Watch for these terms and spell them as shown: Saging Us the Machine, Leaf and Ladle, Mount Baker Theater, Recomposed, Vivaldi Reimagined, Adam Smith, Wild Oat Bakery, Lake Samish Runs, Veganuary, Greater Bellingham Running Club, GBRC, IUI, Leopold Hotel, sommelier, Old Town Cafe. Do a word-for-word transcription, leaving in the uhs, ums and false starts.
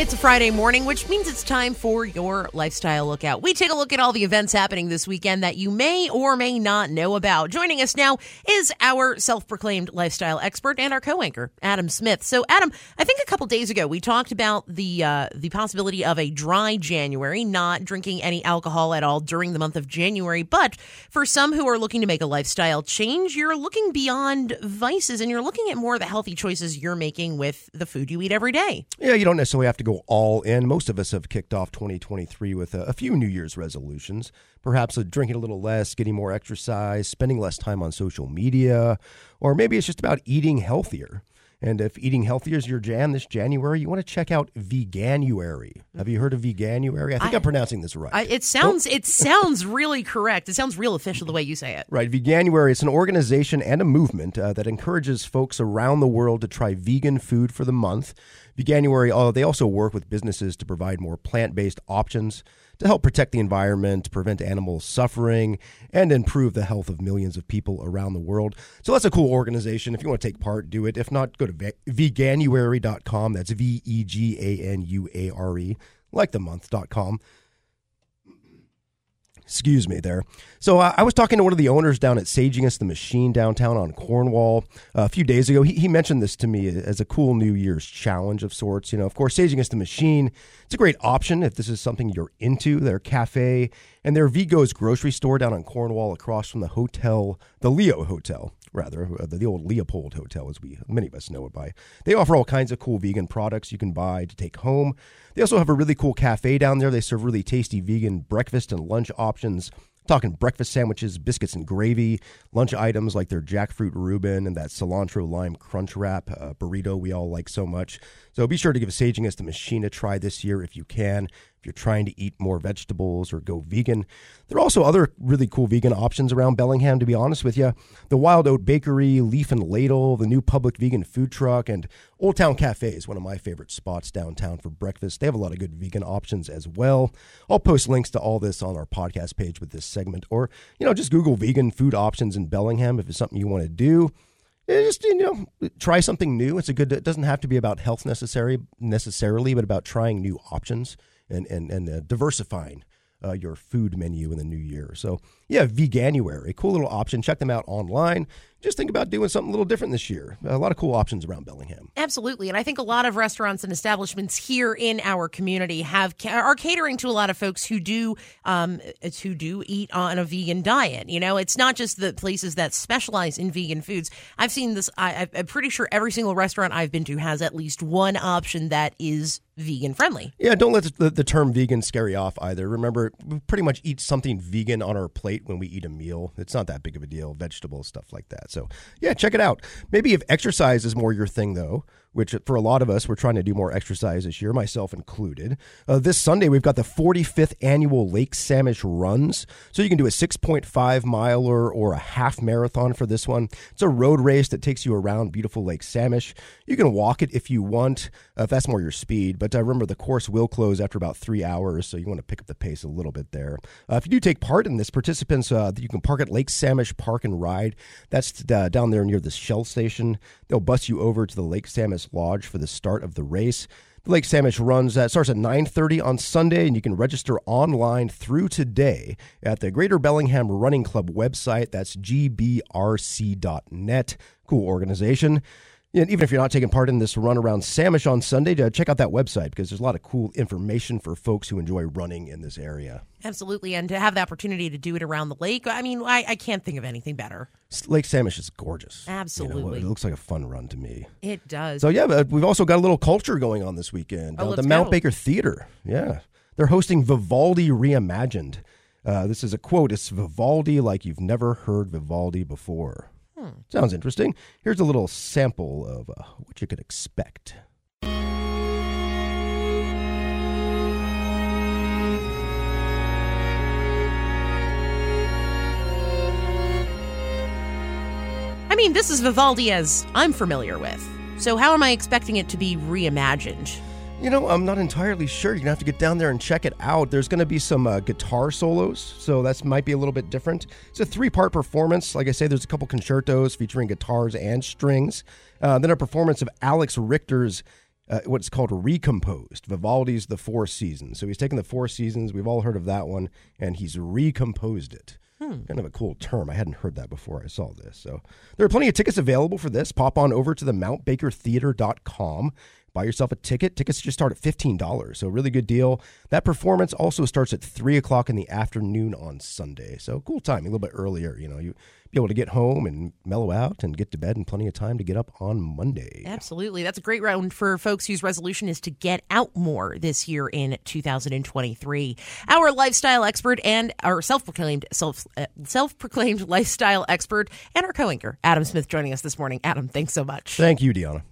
It's a Friday morning, which means it's time for your Lifestyle Lookout. We take a look at all the events happening this weekend that you may or may not know about. Joining us now is our self-proclaimed lifestyle expert and our co-anchor, Adam Smith. So, Adam, I think a couple days ago we talked about the uh, the possibility of a dry January, not drinking any alcohol at all during the month of January. But for some who are looking to make a lifestyle change, you're looking beyond vices and you're looking at more of the healthy choices you're making with the food you eat every day. Yeah, you don't necessarily have to go all in. Most of us have kicked off twenty twenty-three with a, a few New Year's resolutions, perhaps a drinking a little less, getting more exercise, spending less time on social media, or maybe it's just about eating healthier. And if eating healthier is your jam this January, you want to check out Veganuary. Have you heard of Veganuary? I think I, I'm pronouncing this right. I, it sounds oh. it sounds really correct. It sounds real official the way you say it. Right. Veganuary is an organization and a movement uh, that encourages folks around the world to try vegan food for the month. Veganuary, uh, they also work with businesses to provide more plant-based options to help protect the environment, prevent animal suffering, and improve the health of millions of people around the world. So that's a cool organization. If you want to take part, do it. If not, go to veganuary dot com. That's V E G A N U A R E, like the month dot com. Excuse me there. So uh, I was talking to one of the owners down at Saging Us the Machine downtown on Cornwall uh, a few days ago. He, he mentioned this to me as a cool New Year's challenge of sorts. You know, of course, Saging Us the Machine, it's a great option if this is something you're into. Their cafe and their Vigo's grocery store down on Cornwall across from the hotel, the Leo Hotel. Rather, the old Leopold Hotel, as we many of us know it by. They offer all kinds of cool vegan products you can buy to take home. They also have a really cool cafe down there. They serve really tasty vegan breakfast and lunch options. I'm talking breakfast sandwiches, biscuits and gravy, lunch items like their jackfruit Reuben and that cilantro lime crunch wrap uh, burrito we all like so much. So be sure to give Saging Us the Machine a try this year if you can. If you're trying to eat more vegetables or go vegan, there are also other really cool vegan options around Bellingham, to be honest with you. The Wild Oat Bakery, Leaf and Ladle, the new public vegan food truck, and Old Town Cafe is one of my favorite spots downtown for breakfast. They have a lot of good vegan options as well. I'll post links to all this on our podcast page with this segment, or, you know, just Google vegan food options in Bellingham if it's something you want to do. Just, you know, try something new. It's a good, it doesn't have to be about health necessary, necessarily, but about trying new options and and, and uh, diversifying uh, your food menu in the new year. So, yeah, Veganuary, cool little option. Check them out online. Just think about doing something a little different this year. A lot of cool options around Bellingham. Absolutely. And I think a lot of restaurants and establishments here in our community have are catering to a lot of folks who do um, who do eat on a vegan diet. You know, it's not just the places that specialize in vegan foods. I've seen this. I, I'm pretty sure every single restaurant I've been to has at least one option that is vegan friendly. Yeah, don't let the, the term vegan scare you off either. Remember, we pretty much eat something vegan on our plate when we eat a meal. It's not that big of a deal. Vegetables, stuff like that. So, yeah, check it out. Maybe if exercise is more your thing, though, which for a lot of us, we're trying to do more exercise this year, myself included. Uh, this Sunday, we've got the forty-fifth annual Lake Samish Runs. So you can do a six point five miler or a half marathon for this one. It's a road race that takes you around beautiful Lake Samish. You can walk it if you want, uh, if that's more your speed. But uh, remember, the course will close after about three hours, so you want to pick up the pace a little bit there. Uh, if you do take part in this, participants, uh, you can park at Lake Samish Park and Ride. That's uh, down there near the Shell Station. They'll bus you over to the Lake Samish Lodge for the start of the race. The Lake Samish Runs uh, starts at nine thirty on Sunday, and you can register online through today at the Greater Bellingham Running Club website. That's G B R C dot net. Cool organization. And even if you're not taking part in this run around Samish on Sunday, uh, check out that website because there's a lot of cool information for folks who enjoy running in this area. Absolutely, and to have the opportunity to do it around the lake, I mean, I, I can't think of anything better. Lake Samish is gorgeous. Absolutely. You know, it looks like a fun run to me. It does. So, yeah, but we've also got a little culture going on this weekend. Oh, uh, the Mount go. Baker Theater, yeah. They're hosting Vivaldi Reimagined. Uh, this is a quote. It's Vivaldi like you've never heard Vivaldi before. Sounds interesting. Here's a little sample of uh, what you could expect. I mean, this is Vivaldi as I'm familiar with. So how am I expecting it to be reimagined? You know, I'm not entirely sure. You're going to have to get down there and check it out. There's going to be some uh, guitar solos, so that might be a little bit different. It's a three-part performance. Like I say, there's a couple concertos featuring guitars and strings. Uh, then a performance of Alex Richter's uh, what's called Recomposed, Vivaldi's The Four Seasons. So he's taken The Four Seasons, we've all heard of that one, and he's recomposed it. Hmm. Kind of a cool term. I hadn't heard that before I saw this. So there are plenty of tickets available for this. Pop on over to the mount baker theater dot com. Buy yourself a ticket. Tickets just start at fifteen dollars, so really good deal. That performance also starts at three o'clock in the afternoon on Sunday, so cool time, a little bit earlier. You know, you'll be able to get home and mellow out and get to bed and plenty of time to get up on Monday. Absolutely. That's a great round for folks whose resolution is to get out more this year in two thousand twenty-three. Our lifestyle expert and our self-proclaimed self, uh, self-proclaimed lifestyle expert and our co-anchor, Adam Smith, joining us this morning. Adam, thanks so much. Thank you, Deanna.